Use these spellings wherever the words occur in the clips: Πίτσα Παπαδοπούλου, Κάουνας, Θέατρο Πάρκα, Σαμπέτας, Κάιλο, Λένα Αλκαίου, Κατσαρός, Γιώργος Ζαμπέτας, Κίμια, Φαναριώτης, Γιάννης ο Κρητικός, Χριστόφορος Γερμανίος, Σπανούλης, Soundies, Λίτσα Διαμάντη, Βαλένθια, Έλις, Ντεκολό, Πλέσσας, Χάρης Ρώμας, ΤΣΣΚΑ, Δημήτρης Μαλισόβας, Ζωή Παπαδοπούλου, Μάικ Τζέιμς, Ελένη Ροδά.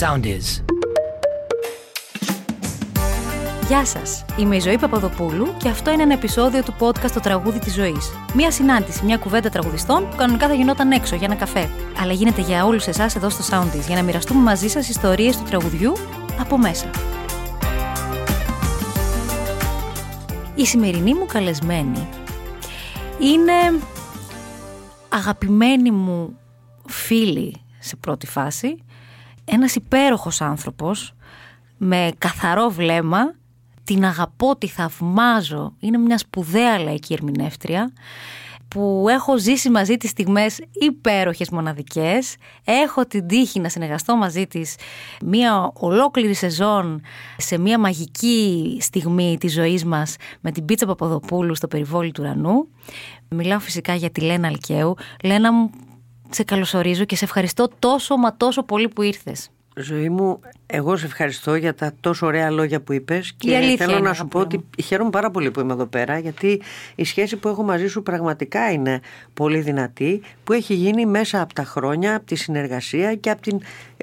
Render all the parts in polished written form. Soundies. Γεια σας, είμαι η Ζωή Παπαδοπούλου και αυτό είναι ένα επεισόδιο του podcast «Το τραγούδι της ζωής». Μια συνάντηση, μια κουβέντα τραγουδιστών που κανονικά θα γινόταν έξω για ένα καφέ. Αλλά γίνεται για όλους εσάς εδώ στο Soundies για να μοιραστούμε μαζί σας ιστορίες του τραγουδιού από μέσα. Η σημερινή μου καλεσμένη είναι αγαπημένη μου φίλη σε πρώτη φάση, ένας υπέροχος άνθρωπος με καθαρό βλέμμα, την αγαπώ, τη θαυμάζω, είναι μια σπουδαία λαϊκή ερμηνεύτρια που έχω ζήσει μαζί της στιγμές υπέροχες, μοναδικές. Έχω την τύχη να συνεργαστώ μαζί της μια ολόκληρη σεζόν σε μια μαγική στιγμή της ζωής μας με την Πίτσα Παπαδοπούλου στο Περιβόλι του Ουρανού. Μιλάω φυσικά για τη Λένα Αλκαίου. Λένα μου, σε καλωσορίζω και σε ευχαριστώ τόσο μα τόσο πολύ που ήρθες. Ζωή μου, εγώ σε ευχαριστώ για τα τόσο ωραία λόγια που είπες και θέλω να σου πω ότι χαίρομαι πάρα πολύ που είμαι εδώ πέρα, γιατί η σχέση που έχω μαζί σου πραγματικά είναι πολύ δυνατή, που έχει γίνει μέσα από τα χρόνια, από τη συνεργασία και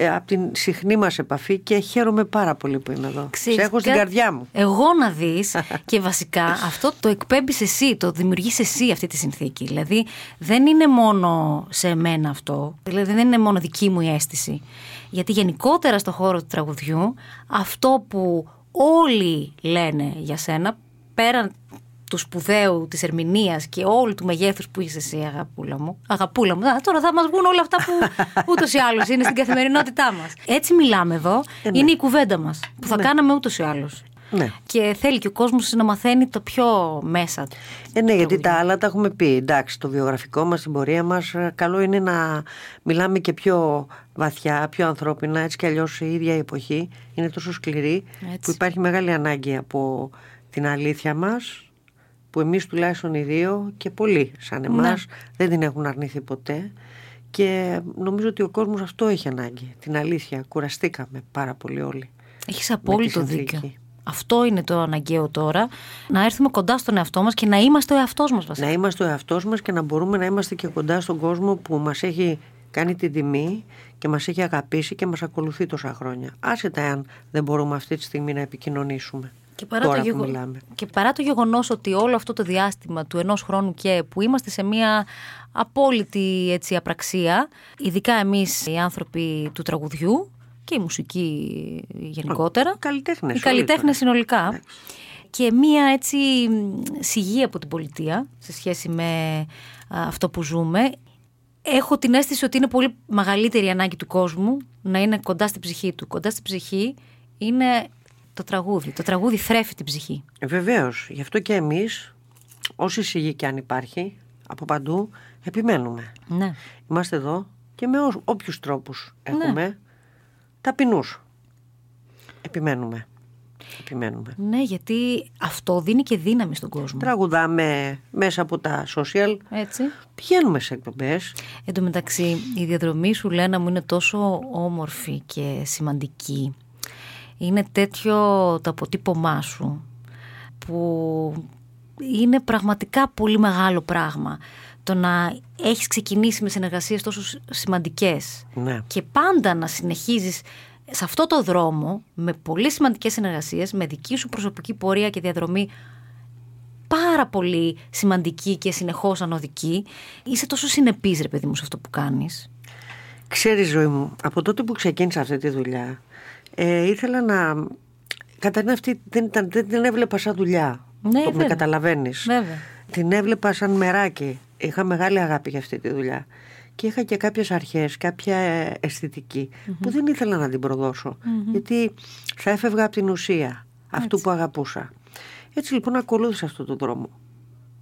από την συχνή μας επαφή, και χαίρομαι πάρα πολύ που είμαι εδώ. Ξέρεις, σε έχω στην καρδιά μου. Εγώ να δεις και βασικά αυτό το εκπέμπεις εσύ, το δημιουργείς εσύ αυτή τη συνθήκη. Δηλαδή δεν είναι μόνο σε μένα αυτό, δηλαδή δεν είναι μόνο δική μου η αίσθηση. Γιατί γενικότερα στο χώρο του τραγουδιού, αυτό που όλοι λένε για σένα, πέραν του σπουδαίου, της ερμηνείας και όλου του μεγέθους που είσαι εσύ, αγαπούλα μου, τώρα θα μας βγουν όλα αυτά που ούτως ή άλλως είναι στην καθημερινότητά μας. Έτσι μιλάμε εδώ, είναι η κουβέντα μας που θα κάναμε ούτως ή άλλως. Ναι. Και θέλει και ο κόσμος να μαθαίνει το πιο μέσα. Ναι, γιατί τα άλλα τα έχουμε πει. Εντάξει, το βιογραφικό μας, την πορεία μας. Καλό είναι να μιλάμε και πιο βαθιά, πιο ανθρώπινα. Έτσι κι αλλιώς η ίδια η εποχή είναι τόσο σκληρή, έτσι, που υπάρχει μεγάλη ανάγκη από την αλήθεια μας, που εμείς τουλάχιστον οι δύο και πολλοί σαν εμάς δεν την έχουν αρνηθεί ποτέ. Και νομίζω ότι ο κόσμος αυτό έχει ανάγκη. Την αλήθεια. Κουραστήκαμε πάρα πολύ όλοι. Έχεις απόλυτο δίκιο. Αυτό είναι το αναγκαίο τώρα, να έρθουμε κοντά στον εαυτό μας και να είμαστε ο εαυτός μας βασικά. Να είμαστε ο εαυτός μας και να μπορούμε να είμαστε και κοντά στον κόσμο που μας έχει κάνει την τιμή και μας έχει αγαπήσει και μας ακολουθεί τόσα χρόνια. Άσχετα αν δεν μπορούμε αυτή τη στιγμή να επικοινωνήσουμε. Και παρά, το γεγονός ότι όλο αυτό το διάστημα του ενός χρόνου και που είμαστε σε μια απόλυτη, έτσι, απραξία, ειδικά εμείς οι άνθρωποι του τραγουδιού, και η μουσική γενικότερα. Οι καλλιτέχνες συνολικά. Ναι. Και μία έτσι σιγή από την πολιτεία σε σχέση με αυτό που ζούμε. Έχω την αίσθηση ότι είναι πολύ μεγαλύτερη η ανάγκη του κόσμου να είναι κοντά στην ψυχή του. Κοντά στην ψυχή είναι το τραγούδι. Το τραγούδι θρέφει την ψυχή. Βεβαίως. Γι' αυτό και εμείς, όση σιγή κι αν υπάρχει, από παντού επιμένουμε. Ναι. Είμαστε εδώ και με όποιους τρόπους έχουμε. Ναι. Ταπεινούς. Επιμένουμε. Ναι, γιατί αυτό δίνει και δύναμη στον κόσμο. Τραγουδάμε μέσα από τα social. Έτσι. Πηγαίνουμε σε εκπομπές. Εν τω μεταξύ, η διαδρομή σου, Λένα μου, είναι τόσο όμορφη και σημαντική. Είναι τέτοιο το αποτύπωμά σου, που είναι πραγματικά πολύ μεγάλο πράγμα. Το να έχεις ξεκινήσει με συνεργασίες τόσο σημαντικές, ναι, και πάντα να συνεχίζεις σε αυτό το δρόμο με πολύ σημαντικές συνεργασίες, με δική σου προσωπική πορεία και διαδρομή πάρα πολύ σημαντική και συνεχώς ανωδική. Είσαι τόσο συνεπής, ρε παιδί μου, σε αυτό που κάνεις. Ξέρεις, Ζωή μου, από τότε που ξεκίνησα αυτή τη δουλειά, ήθελα να... Καταρχήν αυτή δεν έβλεπα σαν δουλειά, ναι, το που με καταλαβαίνεις. Βέβαια. Την έβλεπα σαν μεράκι. Είχα μεγάλη αγάπη για αυτή τη δουλειά και είχα και κάποιες αρχές, κάποια αισθητική, που δεν ήθελα να την προδώσω, γιατί θα έφευγα από την ουσία αυτού που αγαπούσα. Έτσι λοιπόν ακολούθησα αυτόν τον δρόμο.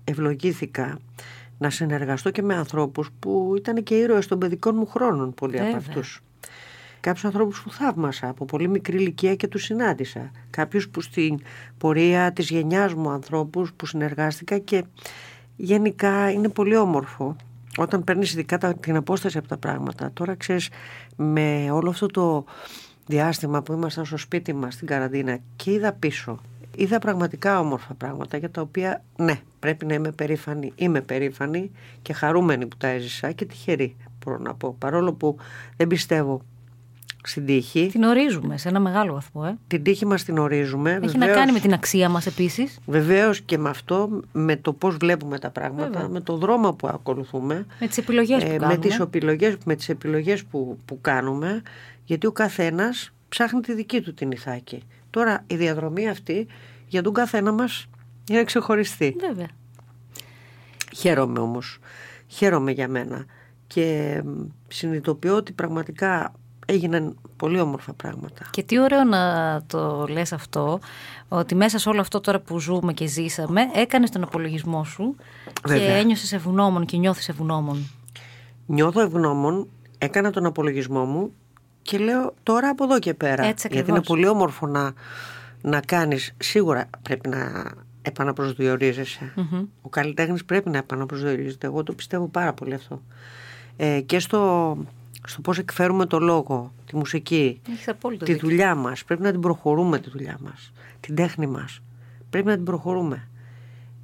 Ευλογήθηκα να συνεργαστώ και με ανθρώπους που ήταν και ήρωες των παιδικών μου χρόνων, πολλοί από αυτούς. Κάποιους ανθρώπους που θαύμασα από πολύ μικρή ηλικία και τους συνάντησα. Κάποιους που στην πορεία της γενιάς μου, ανθρώπους που συνεργάστηκα, και γενικά είναι πολύ όμορφο όταν παίρνεις ειδικά την απόσταση από τα πράγματα. Τώρα ξέρεις, με όλο αυτό το διάστημα που ήμασταν στο σπίτι μας στην καραντίνα και είδα πίσω, είδα πραγματικά όμορφα πράγματα για τα οποία, ναι, πρέπει να είμαι περήφανη. Είμαι περήφανη και χαρούμενη που τα έζησα και τυχερή, μπορώ να πω, παρόλο που δεν πιστεύω στην τύχη. Την ορίζουμε σε ένα μεγάλο βαθμό. Την τύχη μας την ορίζουμε. Έχει βεβαίως να κάνει με την αξία μας επίσης. Βεβαίως και με αυτό, με το πώς βλέπουμε τα πράγματα, βέβαια, με το δρόμο που ακολουθούμε. Με τις επιλογές που κάνουμε. Με τις επιλογές που κάνουμε, γιατί ο καθένας ψάχνει τη δική του την Ιθάκη. Τώρα η διαδρομή αυτή για τον καθένα μας είναι ξεχωριστή. Βέβαια. Χαίρομαι όμως. Χαίρομαι για μένα. Και συνειδητοποιώ ότι πραγματικά έγιναν πολύ όμορφα πράγματα. Και τι ωραίο να το λες αυτό, ότι μέσα σε όλο αυτό τώρα που ζούμε και ζήσαμε, έκανες τον απολογισμό σου, βέβαια, και ένιωσες ευγνώμων και νιώθεις ευγνώμων. Νιώθω ευγνώμων, έκανα τον απολογισμό μου και λέω τώρα από εδώ και πέρα. Έτσι ακριβώς. Γιατί είναι πολύ όμορφο να κάνεις, σίγουρα πρέπει να επαναπροσδιορίζεσαι. Mm-hmm. Ο καλλιτέχνης πρέπει να επαναπροσδιορίζεται, εγώ το πιστεύω πάρα πολύ αυτό. Και στο πώς εκφέρουμε το λόγο, τη μουσική, τη δουλειά μας. Πρέπει να την προχωρούμε τη δουλειά μας, την τέχνη μας. Πρέπει να την προχωρούμε.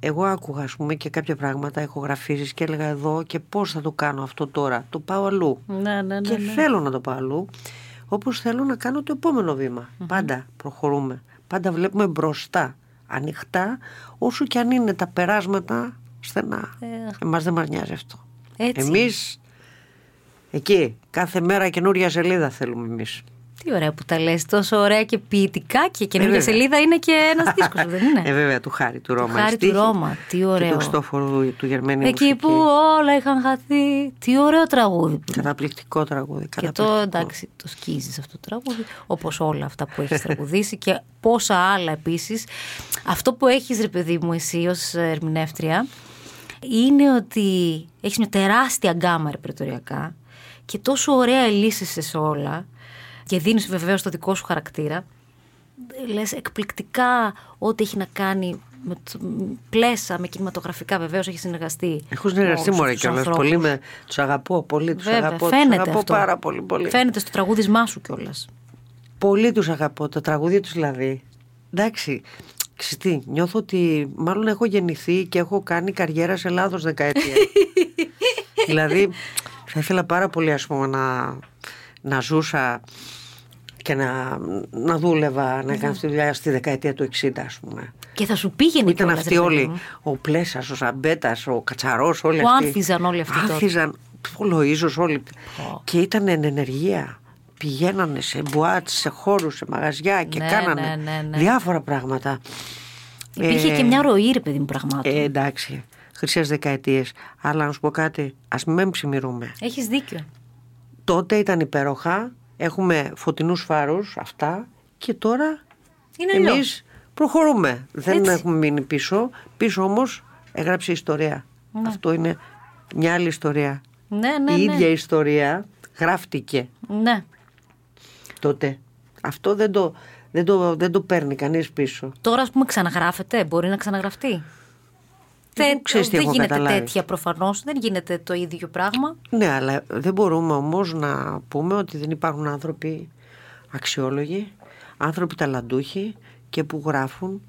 Εγώ άκουγα, ας πούμε, και κάποια πράγματα, ηχογραφήσεις και έλεγα εδώ και πώς θα το κάνω αυτό τώρα. Το πάω αλλού. Ναι. Και θέλω να το πάω αλλού, όπως θέλω να κάνω το επόμενο βήμα. Mm-hmm. Πάντα προχωρούμε. Πάντα βλέπουμε μπροστά, ανοιχτά, όσο και αν είναι τα περάσματα στενά. Εμάς δεν μας νοιάζει αυτό. Έτσι. Εμείς εκεί, κάθε μέρα καινούρια σελίδα θέλουμε εμείς. Τι ωραία που τα λες, τόσο ωραία και ποιητικά, και καινούρια σελίδα είναι και ένας δίσκος, δεν είναι? Βέβαια, του Χάρη του Ρώμα. Χάρη του Ρώμα, τι ωραίο. Και του Χριστόφορου του Γερμανίου. Εκεί που όλα είχαν χαθεί. Τι ωραίο τραγούδι. Καταπληκτικό τραγούδι. Και το εντάξει, το σκίζεις αυτό το τραγούδι, όπως όλα αυτά που έχεις τραγουδήσει και πόσα άλλα επίσης. Αυτό που έχεις, ρε παιδί μου, εσύ ως ερμηνεύτρια, είναι ότι έχεις μια τεράστια γκάμα ρεπερτοριακά και τόσο ωραία λύσεις σε όλα και δίνεις βεβαίως το δικό σου χαρακτήρα. Λες εκπληκτικά ό,τι έχει να κάνει με Πλέσσα, με κινηματογραφικά, βεβαίως έχει συνεργαστεί. Έχω συνεργαστεί μωρέ κιόλας, πολύ με τους αγαπώ, πολύ τους βέβαια, αγαπώ, τους αγαπώ αυτό πάρα πολύ, πολύ. Φαίνεται στο τραγούδισμά σου κιόλας. Πολύ τους αγαπώ, τα τραγούδια τους δηλαδή. Εντάξει. Ξητή, νιώθω ότι μάλλον έχω γεννηθεί και έχω κάνει καριέρα σε λάθος δεκαετία. Δηλαδή θα ήθελα πάρα πολύ, ας πούμε, να ζούσα και να δούλευα, να έκανα αυτή τη δουλειά στη δεκαετία του 60, ας πούμε. Και θα σου πήγαινε. Ήταν αυτοί όλοι, ο Πλέσσας, ο Σαμπέτας, ο Κατσαρός, όλοι αυτοί. Που άνθιζαν όλοι αυτοί τότε. Άνθιζαν, πολλοίζος όλοι. Και ήταν εν ενεργεία. Πηγαίνανε σε μπουάτς, σε χώρους, σε μαγαζιά και κάνανε διάφορα πράγματα. Υπήρχε και μια ροή, ρε παιδί μου, πραγμάτων. Εντάξει, χρυσές δεκαετίες. Αλλά να σου πω κάτι, ας μην ψημιρούμε. Έχεις δίκιο. Τότε ήταν υπέροχα, έχουμε φωτεινούς φάρους, αυτά, και τώρα είναι εμείς προχωρούμε. Δεν έτσι έχουμε μείνει πίσω. Πίσω όμως έγραψε η ιστορία. Ναι. Αυτό είναι μια άλλη ιστορία. Ναι. Η ίδια ιστορία γράφτηκε. Ναι. Τότε. Αυτό δεν το παίρνει κανείς πίσω. Τώρα, ας πούμε, ξαναγράφεται, μπορεί να ξαναγραφτεί. Δεν γίνεται καταλάβει τέτοια προφανώς, δεν γίνεται το ίδιο πράγμα. Ναι, αλλά δεν μπορούμε όμως να πούμε ότι δεν υπάρχουν άνθρωποι αξιόλογοι, άνθρωποι ταλαντούχοι και που γράφουν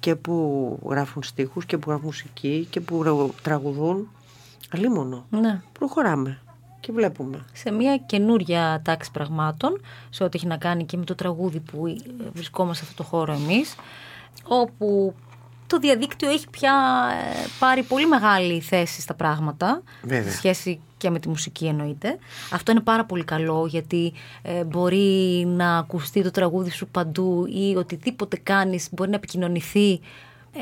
και που γράφουν στίχους και που γράφουν μουσική και που τραγουδούν. Αλίμονο. Ναι. Προχωράμε. Και βλέπουμε. Σε μια καινούρια τάξη πραγμάτων, σε ό,τι έχει να κάνει και με το τραγούδι που βρισκόμαστε σε αυτό το χώρο εμείς, όπου το διαδίκτυο έχει πια πάρει πολύ μεγάλη θέση στα πράγματα, βέβαια, σε σχέση και με τη μουσική εννοείται. Αυτό είναι πάρα πολύ καλό, γιατί μπορεί να ακουστεί το τραγούδι σου παντού ή οτιδήποτε κάνεις μπορεί να επικοινωνηθεί,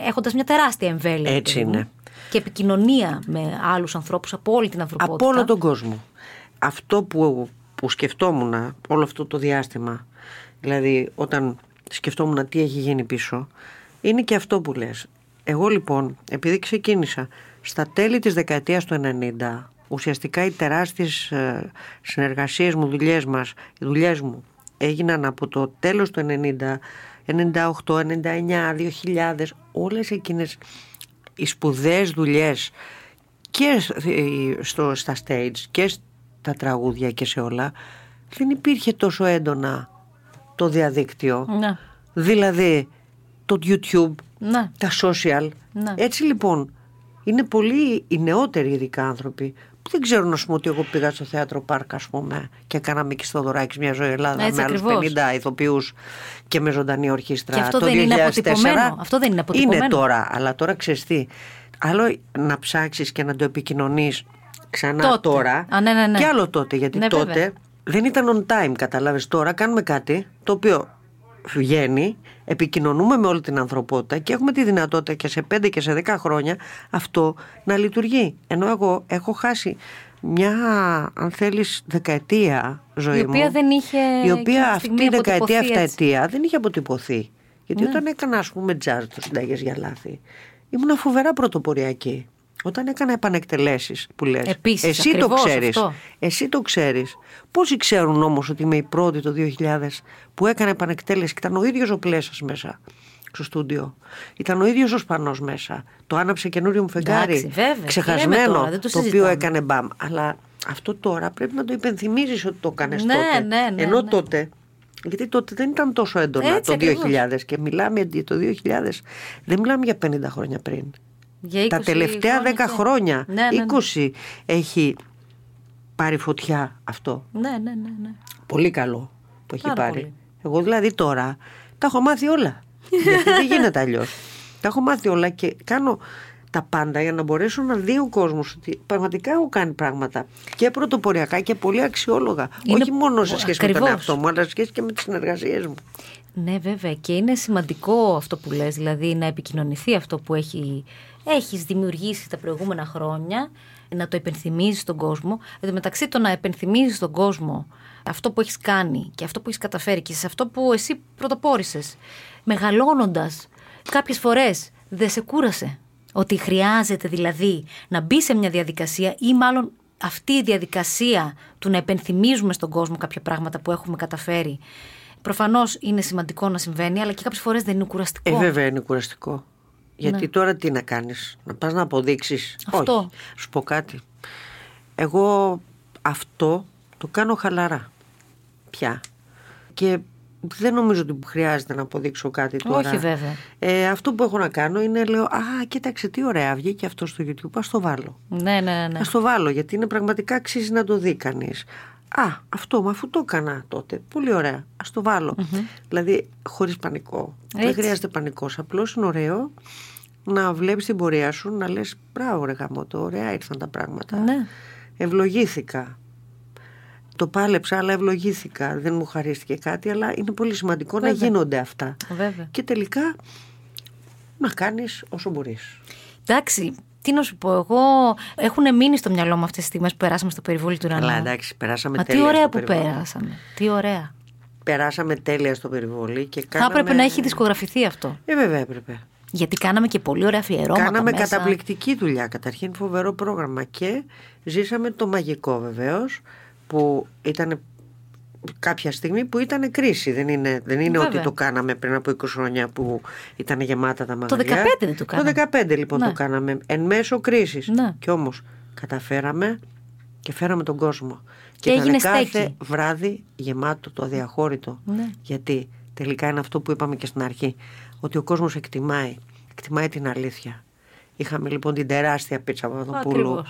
έχοντας μια τεράστια εμβέλεια. Έτσι είναι. Και επικοινωνία με άλλους ανθρώπους από όλη την ανθρωπότητα. Από όλο τον κόσμο. Αυτό που σκεφτόμουν όλο αυτό το διάστημα, δηλαδή όταν σκεφτόμουν τι έχει γίνει πίσω, είναι και αυτό που λες. Εγώ λοιπόν, επειδή ξεκίνησα στα τέλη της δεκαετίας του 90, ουσιαστικά οι τεράστιες συνεργασίες μου, δουλειές μου έγιναν από το τέλος του 90, 98, 99, 2000, όλες εκείνες οι σπουδαίες δουλειές και στα stage και στα τραγούδια και σε όλα, δεν υπήρχε τόσο έντονα το διαδίκτυο. Να. Δηλαδή το YouTube, να, τα social. Να. Έτσι λοιπόν είναι πολλοί οι νεότεροι ειδικά άνθρωποι που δεν ξέρουν, ας πούμε, ότι εγώ πήγα στο θέατρο Πάρκα, ας πούμε, και κάναμε εκεί στο Δωράκης Μια Ζωή Ελλάδα, έτσι, με άλλους 50 ηθοποιούς και με ζωντανή ορχήστρα. Και αυτό το δεν 2004 είναι αποτυπωμένο. Αυτό δεν είναι αποτυπωμένο. Είναι τώρα, αλλά τώρα ξέρεις τι. Άλλο να ψάξεις και να το επικοινωνείς ξανά τότε. Τώρα. Α, ναι, ναι, ναι. Και άλλο τότε, γιατί ναι, τότε βέβαια. Δεν ήταν on time, καταλάβες. Τώρα κάνουμε κάτι το οποίο βγαίνει, επικοινωνούμε με όλη την ανθρωπότητα και έχουμε τη δυνατότητα και σε 5 και σε 10 χρόνια αυτό να λειτουργεί. Ενώ εγώ έχω χάσει μια, αν θέλεις, δεκαετία ζωή μου, η οποία αυτή η δεκαετία, εφταετία δεν είχε αποτυπωθεί. Γιατί ναι. Όταν έκανα, ας πούμε, jazz, το Συνταγές για Λάθη, ήμουν φοβερά πρωτοποριακή. Όταν έκανα επανεκτελέσεις που λες, επίσης, εσύ, το ξέρεις, εσύ το ξέρεις. Πόσοι ξέρουν όμως ότι είμαι η πρώτη το 2000 που έκανε επανεκτέλεση και ήταν ο ίδιος ο Πλέσσας μέσα στο στούντιο. Ήταν ο ίδιος ο Σπανός μέσα. Το άναψε καινούριο μου φεγγάρι. Εντάξει, βέβαια, ξεχασμένο τώρα, το οποίο έκανε μπαμ. Αλλά αυτό τώρα πρέπει να το υπενθυμίζεις ότι το έκανες ναι, τότε. Ναι, ναι, ενώ ναι. Τότε... Γιατί τότε δεν ήταν τόσο έντονα. Έτσι, το 2000 ακριβώς. Και μιλάμε το 2000. Δεν μιλάμε για 50 χρόνια πριν. Για 20 τα τελευταία 10 χρόνια, ναι, ναι, ναι. 20 έχει πάρει φωτιά αυτό. Ναι, ναι, ναι, ναι. Πολύ καλό που έχει πάρα πάρει. Πολύ. Εγώ δηλαδή τώρα τα έχω μάθει όλα. Γιατί δεν γίνεται αλλιώς. Τα έχω μάθει όλα και κάνω τα πάντα για να μπορέσω να δει ο κόσμος ότι πραγματικά έχω κάνει πράγματα και πρωτοποριακά και πολύ αξιόλογα. Είναι... Όχι μόνο σε σχέση ακριβώς. Με τον εαυτό μου, αλλά σε σχέση και με τις συνεργασίες μου. Ναι, βέβαια. Και είναι σημαντικό αυτό που λες, δηλαδή να επικοινωνηθεί αυτό που έχεις δημιουργήσει τα προηγούμενα χρόνια, να το υπενθυμίζεις στον κόσμο. Δηλαδή, μεταξύ το να υπενθυμίζεις στον κόσμο αυτό που έχεις κάνει και αυτό που έχεις καταφέρει και σε αυτό που εσύ πρωτοπόρησες, μεγαλώνοντας, κάποιες φορές δεν σε κούρασε. Ότι χρειάζεται δηλαδή να μπει σε μια διαδικασία ή μάλλον αυτή η διαδικασία του να επενθυμίζουμε στον κόσμο κάποια πράγματα που έχουμε καταφέρει. Προφανώς είναι σημαντικό να συμβαίνει, αλλά και κάποιες φορές δεν είναι κουραστικό. Βέβαια είναι κουραστικό. Γιατί ναι. Τώρα τι να κάνεις, να πας να αποδείξεις. Αυτό. Όχι, σου πω κάτι. Εγώ αυτό το κάνω χαλαρά πια. Και δεν νομίζω ότι χρειάζεται να αποδείξω κάτι τώρα. Όχι βέβαια. Αυτό που έχω να κάνω είναι λέω, α, κοίταξε τι ωραία βγήκε αυτό στο YouTube, ας το βάλω. Ναι, ναι, ναι. Ας το βάλω, γιατί είναι πραγματικά αξίζει να το δει κανείς. Α, αυτό, μα αφού το έκανα τότε, πολύ ωραία, ας το βάλω. Mm-hmm. Δηλαδή, χωρίς πανικό. Έτσι. Δεν χρειάζεται πανικός, απλώς είναι ωραίο να βλέπεις την πορεία σου, να λες, μπράβο ρε γαμώτο, ωραία ήρθαν τα πράγματα. Ναι. Ευλογήθηκα. Το πάλεψα, αλλά ευλογήθηκα. Δεν μου χαρίστηκε κάτι, αλλά είναι πολύ σημαντικό βέβαια. Να γίνονται αυτά. Βέβαια. Και τελικά να κάνεις όσο μπορείς. Εντάξει, τι να σου πω, εγώ έχουν μείνει στο μυαλό μου αυτές τις στιγμές που περάσαμε στο περιβόλι του Ρανού. Αλλά εντάξει, περάσαμε μα, τέλεια. Τι ωραία που πέρασαμε. Τι ωραία. Περάσαμε τέλεια στο περιβόλι και κάναμε. Θα έπρεπε να έχει δισκογραφηθεί αυτό. Βέβαια έπρεπε. Γιατί κάναμε και πολύ ωραία αφιερώματα. Κάναμε μέσα. Καταπληκτική δουλειά. Καταρχήν, φοβερό πρόγραμμα. Και ζήσαμε το μαγικό βεβαίως. Που ήταν κάποια στιγμή που ήταν κρίση. Δεν είναι ότι το κάναμε πριν από 20 χρόνια που ήταν γεμάτα τα μαγαζιά. Το 2015 δεν το κάναμε. Το 2015 λοιπόν ναι. Το κάναμε εν μέσω κρίσης. Ναι. Και όμως καταφέραμε και φέραμε τον κόσμο. Και έγινε κάθε στέκη. Βράδυ γεμάτο το αδιαχώρητο. Ναι. Γιατί τελικά είναι αυτό που είπαμε και στην αρχή. Ότι ο κόσμος εκτιμάει την αλήθεια. Είχαμε λοιπόν την τεράστια Πίτσα Παπαδοπούλου.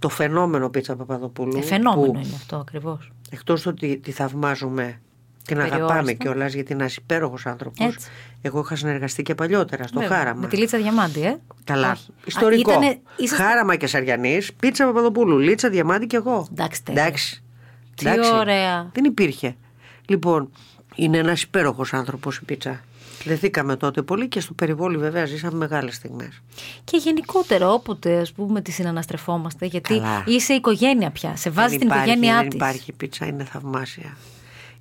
Το φαινόμενο Πίτσα Παπαδοπούλου. Φαινόμενο που, είναι αυτό ακριβώς. Εκτός ότι τη θαυμάζουμε, την αγαπάμε κιόλας, γιατί είναι ένας υπέροχος άνθρωπος. Έτσι. Εγώ είχα συνεργαστεί και παλιότερα στο βέβαια. Χάραμα. Με τη Λίτσα Διαμάντη, Καλά. Άχι. Ιστορικό. Χάραμα και Σαριανής, Πίτσα Παπαδοπούλου, Λίτσα Διαμάντη και εγώ. Εντάξει. Τι ωραία. Δεν υπήρχε. Λοιπόν, είναι ένας υπέροχος άνθρωπος η Πίτσα. Δεθήκαμε τότε πολύ και στο περιβόλι βέβαια ζήσαμε μεγάλες στιγμές. Και γενικότερα όποτε ας πούμε τη συναναστρεφόμαστε, γιατί καλά. Είσαι οικογένεια πια, σε βάζει την οικογένειά της. Δεν υπάρχει πίτσα, είναι θαυμάσια.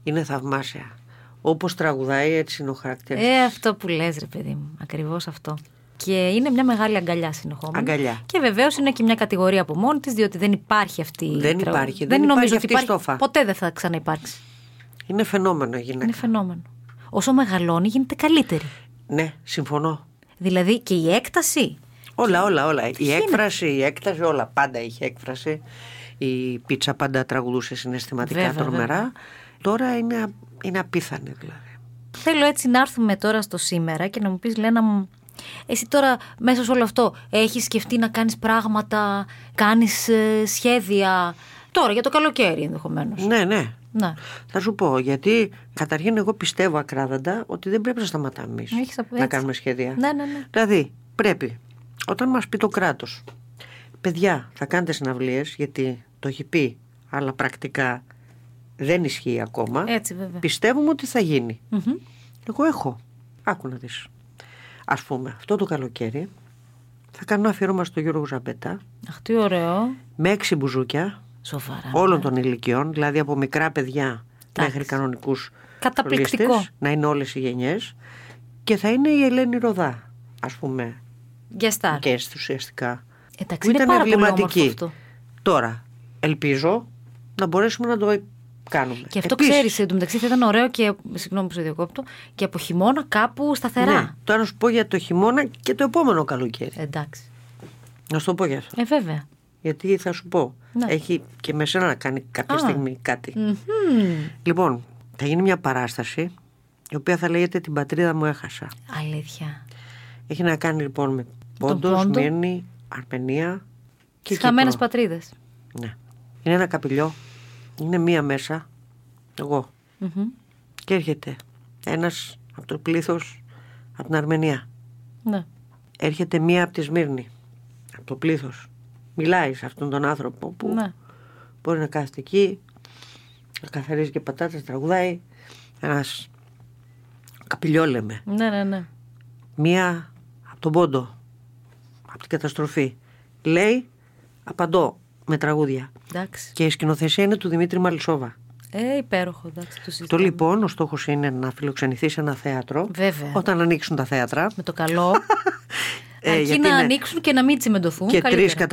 Είναι θαυμάσια. Όπως τραγουδάει έτσι είναι ο χαρακτήρας. Αυτό που λες ρε παιδί μου, ακριβώς αυτό. Και είναι μια μεγάλη αγκαλιά συνεχόμενη. Αγκαλιά. Και βεβαίως είναι και μια κατηγορία από μόνη της, διότι δεν υπάρχει αυτή. Δεν υπάρχει αυτή η στόφα. Ποτέ δεν θα ξαναυπάρξει. Είναι φαινόμενο η γυναίκα. Είναι φαινόμενο. Όσο μεγαλώνει γίνεται καλύτερη. Ναι, συμφωνώ. Δηλαδή και η έκταση. Όλα. Η έκταση, όλα. Πάντα είχε έκφραση. Η Πίτσα πάντα τραγουδούσε συναισθηματικά βέβαια, τρομερά. Βέβαια. Τώρα είναι απίθανη δηλαδή. Θέλω έτσι να έρθουμε τώρα στο σήμερα και να μου πεις Λένα μου, Εσύ τώρα μέσα σε όλο αυτό έχεις σκεφτεί να κάνεις πράγματα, κάνεις σχέδια τώρα για το καλοκαίρι ενδεχομένως? Ναι. Θα σου πω, γιατί καταρχήν εγώ πιστεύω ακράδαντα ότι δεν πρέπει να σταματάμε εμείς να κάνουμε σχέδια. Ναι. Δηλαδή πρέπει, όταν μας πει το κράτος, παιδιά, θα κάνετε συναυλίες, γιατί το έχει πει, αλλά πρακτικά δεν ισχύει ακόμα. Έτσι, βέβαια. Πιστεύουμε ότι θα γίνει. Mm-hmm. Εγώ έχω. Άκου να δεις. Ας πούμε, αυτό το καλοκαίρι θα κάνω αφιέρωμα στο Γιώργο Ζαμπέτα. Αχ, τι ωραίο. Με 6 μπουζούκια. Σοβαρά. Όλων των ηλικιών, δηλαδή από μικρά παιδιά μέχρι κανονικούς. Καταπληκτικό. Σολίστες, να είναι όλες οι γενιές. Και θα είναι η Ελένη Ροδά, ας πούμε. Guest guest ουσιαστικά. Εντάξει, είναι πάρα πολύ όμορφο αυτό. Τώρα, ελπίζω να μπορέσουμε να το κάνουμε. Και αυτό ξέρεις, εντωμεταξύ θα ήταν ωραίο και, συγγνώμη που σε διακόπτω, και από χειμώνα κάπου σταθερά. Ναι, τώρα να σου πω για το χειμώνα και το επόμενο καλοκαίρι. Εντάξει. Να σου το πω για αυτό. Βέβαια. Γιατί θα σου πω, ναι, έχει και με σένα να κάνει κάποια στιγμή κάτι. Mm-hmm. Λοιπόν, θα γίνει μια παράσταση, η οποία θα λέγεται «Την πατρίδα μου έχασα». Αλήθεια. Έχει να κάνει λοιπόν με Πόντο, Σμύρνη, Αρμενία και Κύπρο. Χαμένες πατρίδες. Ναι. Είναι ένα καπηλιό. Είναι μία μέσα. Εγώ. Mm-hmm. Και έρχεται ένας από το πλήθος από την Αρμενία. Ναι. Έρχεται μία από τη Σμύρνη. Από το πλήθος. Μιλάει σε αυτόν τον άνθρωπο που μπορεί να κάθεται εκεί, να καθαρίζει και πατάτες, τραγουδάει. Ένας καπηλιό λέμε. Ναι. Μία από τον Πόντο. Από την καταστροφή. Λέει, απαντώ με τραγούδια. Εντάξει. Και η σκηνοθεσία είναι του Δημήτρη Μαλισόβα. Υπέροχο, εντάξει. Αυτό λοιπόν, ο στόχος είναι να φιλοξενηθεί σε ένα θέατρο. Βέβαια. Όταν ανοίξουν τα θέατρα. Με το καλό. Αρκεί να ανοίξουν και να μην τσιμεντωθούν. Και καλύτερα.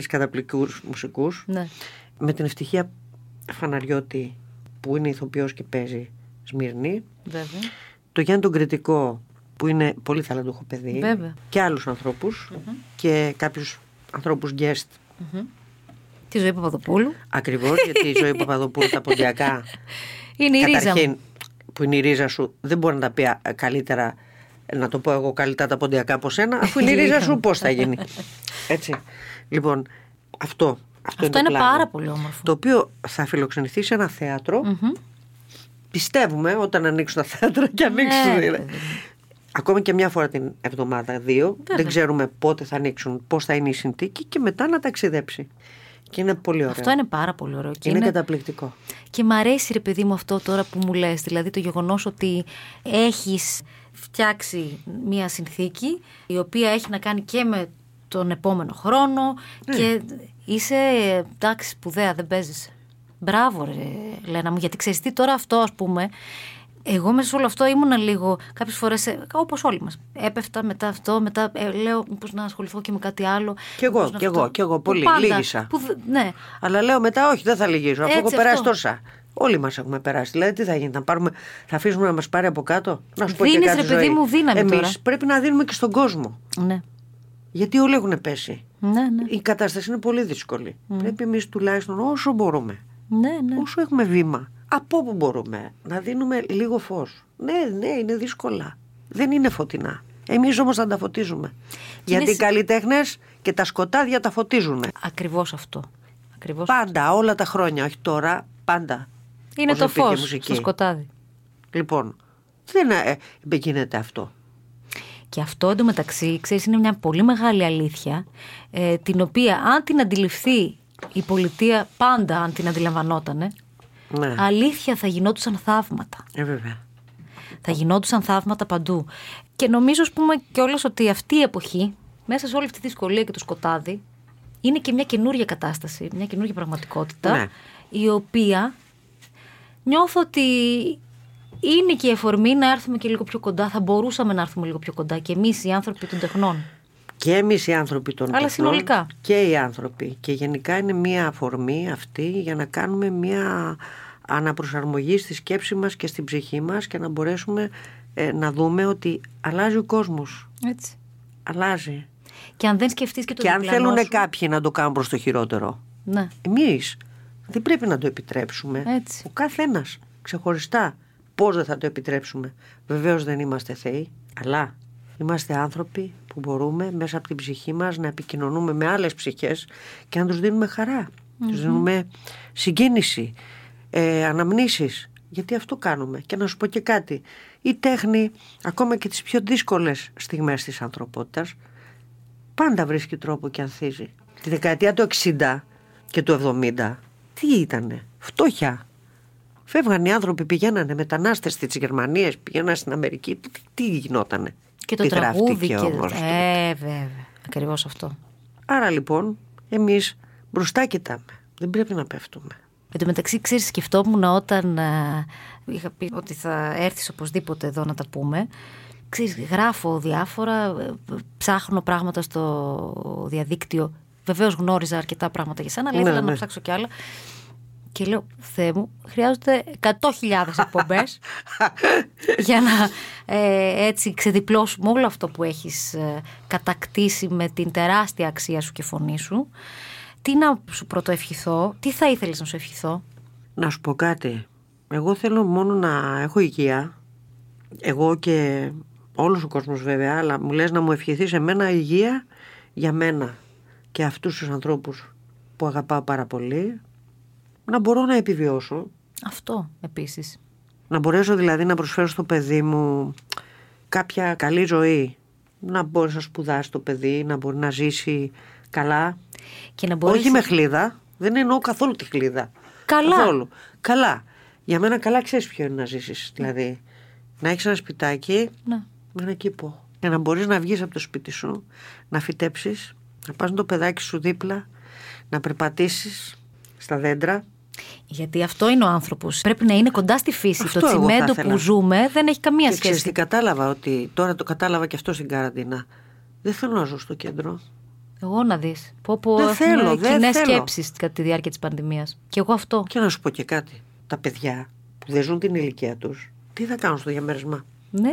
4 καταπληκτικούς μουσικούς. Ναι. Με την ευτυχία Φαναριώτη, που είναι ηθοποιός και παίζει Σμύρνη. Βέβαια. Το Γιάννη τον Κρητικό, που είναι πολύ θαλαντούχο παιδί. Βέβαια. Και άλλους ανθρώπους. Mm-hmm. Και κάποιους ανθρώπους guest. Mm-hmm. Τη Ζωή Παπαδοπούλου. Ακριβώς, γιατί η Ζωή Παπαδοπούλου τα ποντιακά είναι η ρίζα μου. Που είναι η ρίζα σου, δεν μπορεί να τα πει καλύτερα, να το πω εγώ καλύτερα τα ποντιακά από σένα, αφού είναι η ρίζα σου, πώς θα γίνει. Έτσι. Λοιπόν, αυτό είναι πάρα πολύ όμορφο. Το οποίο θα φιλοξενηθεί σε ένα θέατρο. Mm-hmm. Πιστεύουμε όταν ανοίξουν τα θέατρα και ανοίξουν. Ακόμα και μια φορά την εβδομάδα, 2. Βέβαια. Δεν ξέρουμε πότε θα ανοίξουν, πώς θα είναι η συνθήκη και μετά να ταξιδέψει. Και είναι πολύ ωραίο. Αυτό είναι πάρα πολύ ωραίο. Και είναι καταπληκτικό. Και μ' αρέσει, ρε παιδί μου, αυτό τώρα που μου λες. Δηλαδή το γεγονός ότι έχεις φτιάξει μια συνθήκη η οποία έχει να κάνει και με τον επόμενο χρόνο. Και είσαι, εντάξει, σπουδαία, δεν παίζεις. Μπράβο, ρε Λένα μου, γιατί ξέρεις τι τώρα αυτό, ας πούμε. Εγώ μέσα σε όλο αυτό ήμουνα λίγο, κάποιες φορές, όπως όλοι μας, έπεφτα μετά αυτό, μετά λέω μήπως να ασχοληθώ και με κάτι άλλο. Κι εγώ πολύ, πάντα, λίγησα. Ναι. Αλλά λέω μετά όχι, δεν θα λυγίσω, αφού έχω περάσει τόσα. Όλοι μας έχουμε περάσει, δηλαδή τι θα γίνει, θα αφήσουμε να μας πάρει από κάτω? Να σου πω και κάτι, ρε παιδί μου, δύναμη τώρα. Εμείς πρέπει να δίνουμε και στον κόσμο. Ναι. Γιατί όλοι έχουν πέσει. Ναι. Η κατάσταση είναι πολύ δύσκολη. Πρέπει εμείς τουλάχιστον όσο μπορούμε. Ναι. Όσο έχουμε βήμα. Από όπου μπορούμε να δίνουμε λίγο φως. Ναι, είναι δύσκολα. Δεν είναι φωτεινά. Εμείς όμως θα τα φωτίζουμε. Γιατί οι καλλιτέχνες και τα σκοτάδια τα φωτίζουν. Ακριβώς αυτό. Πάντα, όλα τα χρόνια, όχι τώρα, πάντα. Είναι το φως στο σκοτάδι. Λοιπόν, δεν γίνεται αυτό. Και αυτό εντωμεταξύ, ξέρεις, είναι μια πολύ μεγάλη αλήθεια, την οποία αν την αντιληφθεί η πολιτεία, πάντα αν την αντιλαμβανότανε, ναι, αλήθεια θα γινόντουσαν θαύματα. Βέβαια. Θα γινόντουσαν θαύματα παντού. Και νομίζω, ας πούμε, κιόλας ότι αυτή η εποχή, μέσα σε όλη αυτή τη δυσκολία και το σκοτάδι, είναι και μια καινούρια κατάσταση, μια καινούρια πραγματικότητα, ναι, η οποία νιώθω ότι είναι και η εφορμή να έρθουμε και λίγο πιο κοντά. Θα μπορούσαμε να έρθουμε λίγο πιο κοντά και εμείς οι άνθρωποι των τεχνών. Και εμείς οι άνθρωποι των τεχνών και οι άνθρωποι. Και γενικά είναι μια αφορμή αυτή για να κάνουμε μια αναπροσαρμογή στη σκέψη μας και στην ψυχή μας και να μπορέσουμε να δούμε ότι αλλάζει ο κόσμος. Έτσι. Αλλάζει. Και αν δεν σκεφτείς και το διπλανό σου. Και αν θέλουν κάποιοι να το κάνουν προς το χειρότερο. Ναι. Εμείς δεν πρέπει να το επιτρέψουμε. Έτσι. Ο καθένας ξεχωριστά. Πώς δεν θα το επιτρέψουμε? Βεβαίως δεν είμαστε θεοί, αλλά Είμαστε άνθρωποι που μπορούμε μέσα από την ψυχή μας να επικοινωνούμε με άλλες ψυχές και να τους δίνουμε χαρά, τους δίνουμε συγκίνηση, αναμνήσεις, γιατί αυτό κάνουμε. Και να σου πω και κάτι, η τέχνη ακόμα και τις πιο δύσκολες στιγμές της ανθρωπότητας πάντα βρίσκει τρόπο και ανθίζει. Τη δεκαετία του 60 και του 70 τι ήτανε, φτώχεια. Φεύγαν οι άνθρωποι, πηγαίνανε μετανάστες στις Γερμανίες, πηγαίνανε στην Αμερική. Τι γινότανε. Και το τραγούδι και όμως. Βέβαια. Ακριβώς αυτό. Άρα λοιπόν, εμείς μπροστά κοιτάμε. Δεν πρέπει να πέφτουμε. Εν τω μεταξύ, ξέρεις, σκεφτόμουν όταν είχα πει ότι θα έρθεις οπωσδήποτε εδώ να τα πούμε. Ξέρεις, γράφω διάφορα, ψάχνω πράγματα στο διαδίκτυο. Βεβαίως γνώριζα αρκετά πράγματα για σένα, αλλά ήθελα να ψάξω κι άλλα. Και λέω, Θεέ μου, χρειάζονται 100.000 εκπομπές για να έτσι ξεδιπλώσουμε όλο αυτό που έχεις κατακτήσει με την τεράστια αξία σου και φωνή σου. Τι να σου πρωτοευχηθώ, τι θα ήθελες να σου ευχηθώ? Να σου πω κάτι. Εγώ θέλω μόνο να έχω υγεία. Εγώ και όλος ο κόσμος βέβαια, αλλά μου λες να μου ευχηθείς εμένα υγεία για μένα και αυτούς τους ανθρώπους που αγαπάω πάρα πολύ. Να μπορώ να επιβιώσω. Αυτό επίσης. Να μπορέσω δηλαδή να προσφέρω στο παιδί μου κάποια καλή ζωή. Να μπορεί να σπουδάσει το παιδί, να μπορεί να ζήσει καλά. Και να μπορείς... Όχι με χλίδα. Δεν εννοώ καθόλου τη χλίδα. Καλά. Καθόλου. Καλά. Για μένα καλά ξέρεις ποιο είναι να ζήσεις. Δηλαδή να έχεις ένα σπιτάκι με ένα κήπο. Και να μπορείς να βγεις από το σπίτι σου, να φυτέψεις, να πας με το παιδάκι σου δίπλα, να περπατήσεις στα δέντρα. Γιατί αυτό είναι ο άνθρωπος. Πρέπει να είναι κοντά στη φύση. Αυτό το τσιμέντο που ζούμε δεν έχει καμία σχέση. Ξέρεις τι κατάλαβα, ότι τώρα το κατάλαβα και αυτό στην καραντίνα. Δεν θέλω να ζω στο κέντρο. Εγώ να δεις. Δεν θέλω. Κοινές σκέψεις κατά τη διάρκεια της πανδημίας. Και εγώ αυτό. Και να σου πω και κάτι. Τα παιδιά που δεν ζουν την ηλικία τους, τι θα κάνουν στο διαμέρισμα? Ναι,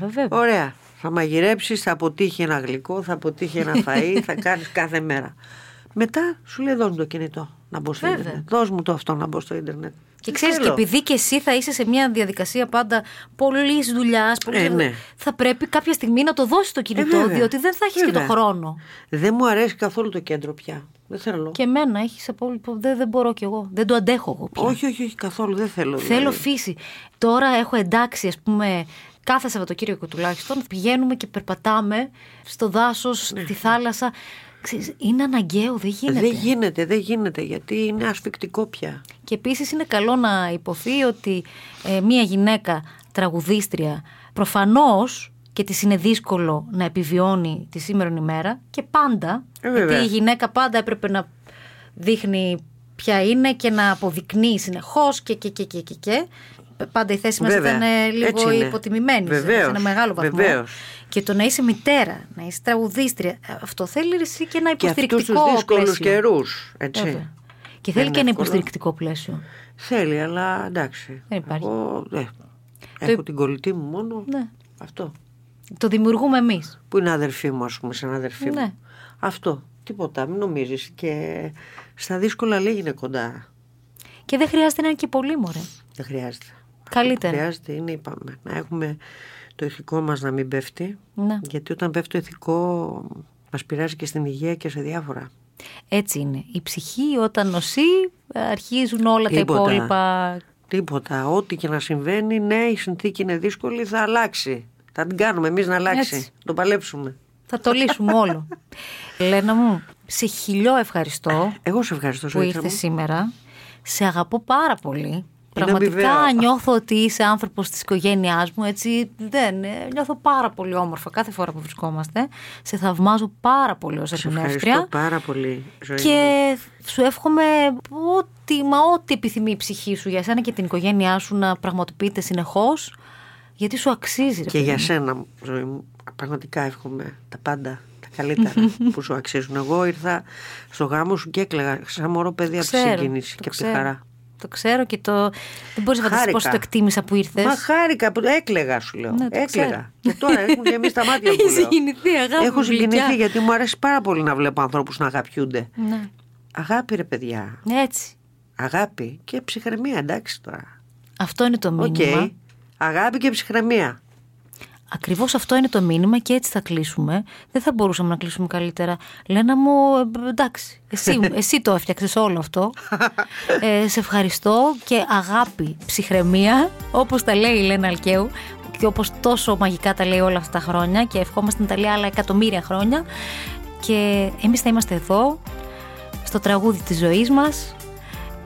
βέβαια. Ωραία. Θα μαγειρέψεις, θα αποτύχει ένα γλυκό, θα αποτύχει ένα φαΐ, θα κάνεις κάθε μέρα. Μετά σου λέει, δώσ' μου το κινητό να μπω στο ίντερνετ. Δώσ' μου το αυτό να μπω στο ίντερνετ. Και ξέρεις, και επειδή και εσύ θα είσαι σε μια διαδικασία πάντα πολλής δουλειάς, θα πρέπει κάποια στιγμή να το δώσεις το κινητό, διότι δεν θα έχεις και το χρόνο. Δεν μου αρέσει καθόλου το κέντρο πια. Δεν θέλω. Και εμένα έχεις απόλυτο. Δεν μπορώ κι εγώ. Δεν το αντέχω εγώ πια. Όχι, καθόλου. Δεν θέλω. Θέλω φύση. Τώρα έχω εντάξει, ας πούμε. Κάθε Σαββατοκύριακο τουλάχιστον πηγαίνουμε και περπατάμε στο δάσος, στη θάλασσα. Είναι αναγκαίο, δεν γίνεται. Δεν γίνεται, γιατί είναι ασφυκτικό πια. Και επίσης είναι καλό να υποθεί ότι μία γυναίκα τραγουδίστρια προφανώς και της είναι δύσκολο να επιβιώνει τη σήμερον ημέρα και πάντα, γιατί η γυναίκα πάντα έπρεπε να δείχνει ποια είναι και να αποδεικνύει συνεχώς και. Πάντα η θέση μας ήταν λίγο υποτιμημένη σε ένα μεγάλο βαθμό. Βεβαίως. Και το να είσαι μητέρα, να είσαι τραγουδίστρια, αυτό θέλει εσύ και ένα υποστηρικτικό πλαίσιο. Και αυτούς τους δύσκολους καιρούς, έτσι. Και θέλει και ένα υποστηρικτικό πλαίσιο. Θέλει, αλλά εντάξει. Δεν υπάρχει. Εγώ, έχω την κολλητή μου μόνο. Ναι. Αυτό. Το δημιουργούμε εμείς. Που είναι αδερφή μου, ας πούμε, σαν αδερφή μου. Αυτό. Τίποτα, μην νομίζεις. Και στα δύσκολα λίγη είναι κοντά. Και δεν χρειάζεται να είναι και πολύ, μωρέ. Δεν χρειάζεται. Καλύτερα. Χρειάζεται είναι, είπαμε, να έχουμε το ηθικό μας να μην πέφτει. Ναι. Γιατί όταν πέφτει το ηθικό, μας πειράζει και στην υγεία και σε διάφορα. Έτσι είναι. Η ψυχή όταν νοσεί, αρχίζουν όλα τα υπόλοιπα. Τίποτα. Ό,τι και να συμβαίνει, ναι, η συνθήκη είναι δύσκολη, θα αλλάξει. Θα την κάνουμε εμείς να αλλάξει. Έτσι. Το παλέψουμε. Θα το λύσουμε όλο. Λένα μου, σε χιλιό ευχαριστώ. Εγώ σε ευχαριστώ, που ήρθε σήμερα. Σε αγαπώ πάρα πολύ. Πραγματικά νιώθω ότι είσαι άνθρωπος της οικογένειάς μου, έτσι, νιώθω πάρα πολύ όμορφα κάθε φορά που βρισκόμαστε. Σε θαυμάζω πάρα πολύ ως ερμηνεύτρια. Σε ευχαριστώ πάρα πολύ, Ζωή. Και σου εύχομαι ό,τι επιθυμεί η ψυχή σου για εσένα και την οικογένειά σου να πραγματοποιείται συνεχώς, γιατί σου αξίζει. Και για σένα, Ζωή μου, πραγματικά εύχομαι τα πάντα καλύτερα που σου αξίζουν. Εγώ ήρθα στο γάμο σου και έκλαιγα σαν μωρό παιδί από τη συγκίνηση και από τη χαρά. Το ξέρω και το. Δεν μπορείς να φανταστείς πώς το εκτίμησα που ήρθες. Μα χάρηκα, έκλαιγα, σου λέω. Ναι, έκλαιγα. Και τώρα έχουν γεμίσει τα μάτια μου. Έχει συγκινηθεί, αγάπη. Έχω συγκινηθεί γιατί μου αρέσει πάρα πολύ να βλέπω ανθρώπους να αγαπιούνται. Ναι. Αγάπη, ρε παιδιά. Έτσι. Αγάπη και ψυχραιμία, εντάξει τώρα. Αυτό είναι το μήνυμα. Αγάπη και ψυχραιμία. Ακριβώς αυτό είναι το μήνυμα και έτσι θα κλείσουμε. Δεν θα μπορούσαμε να κλείσουμε καλύτερα. Λένα μου, εντάξει, εσύ το έφτιαξες όλο αυτό. Σε ευχαριστώ και αγάπη, ψυχραιμία, όπως τα λέει η Λένα Αλκαίου και όπως τόσο μαγικά τα λέει όλα αυτά τα χρόνια, και ευχόμαστε να τα λέει άλλα εκατομμύρια χρόνια. Και εμείς θα είμαστε εδώ, στο τραγούδι της ζωής μας,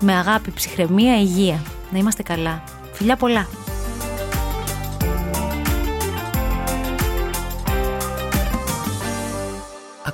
με αγάπη, ψυχραιμία, υγεία. Να είμαστε καλά. Φιλιά πολλά.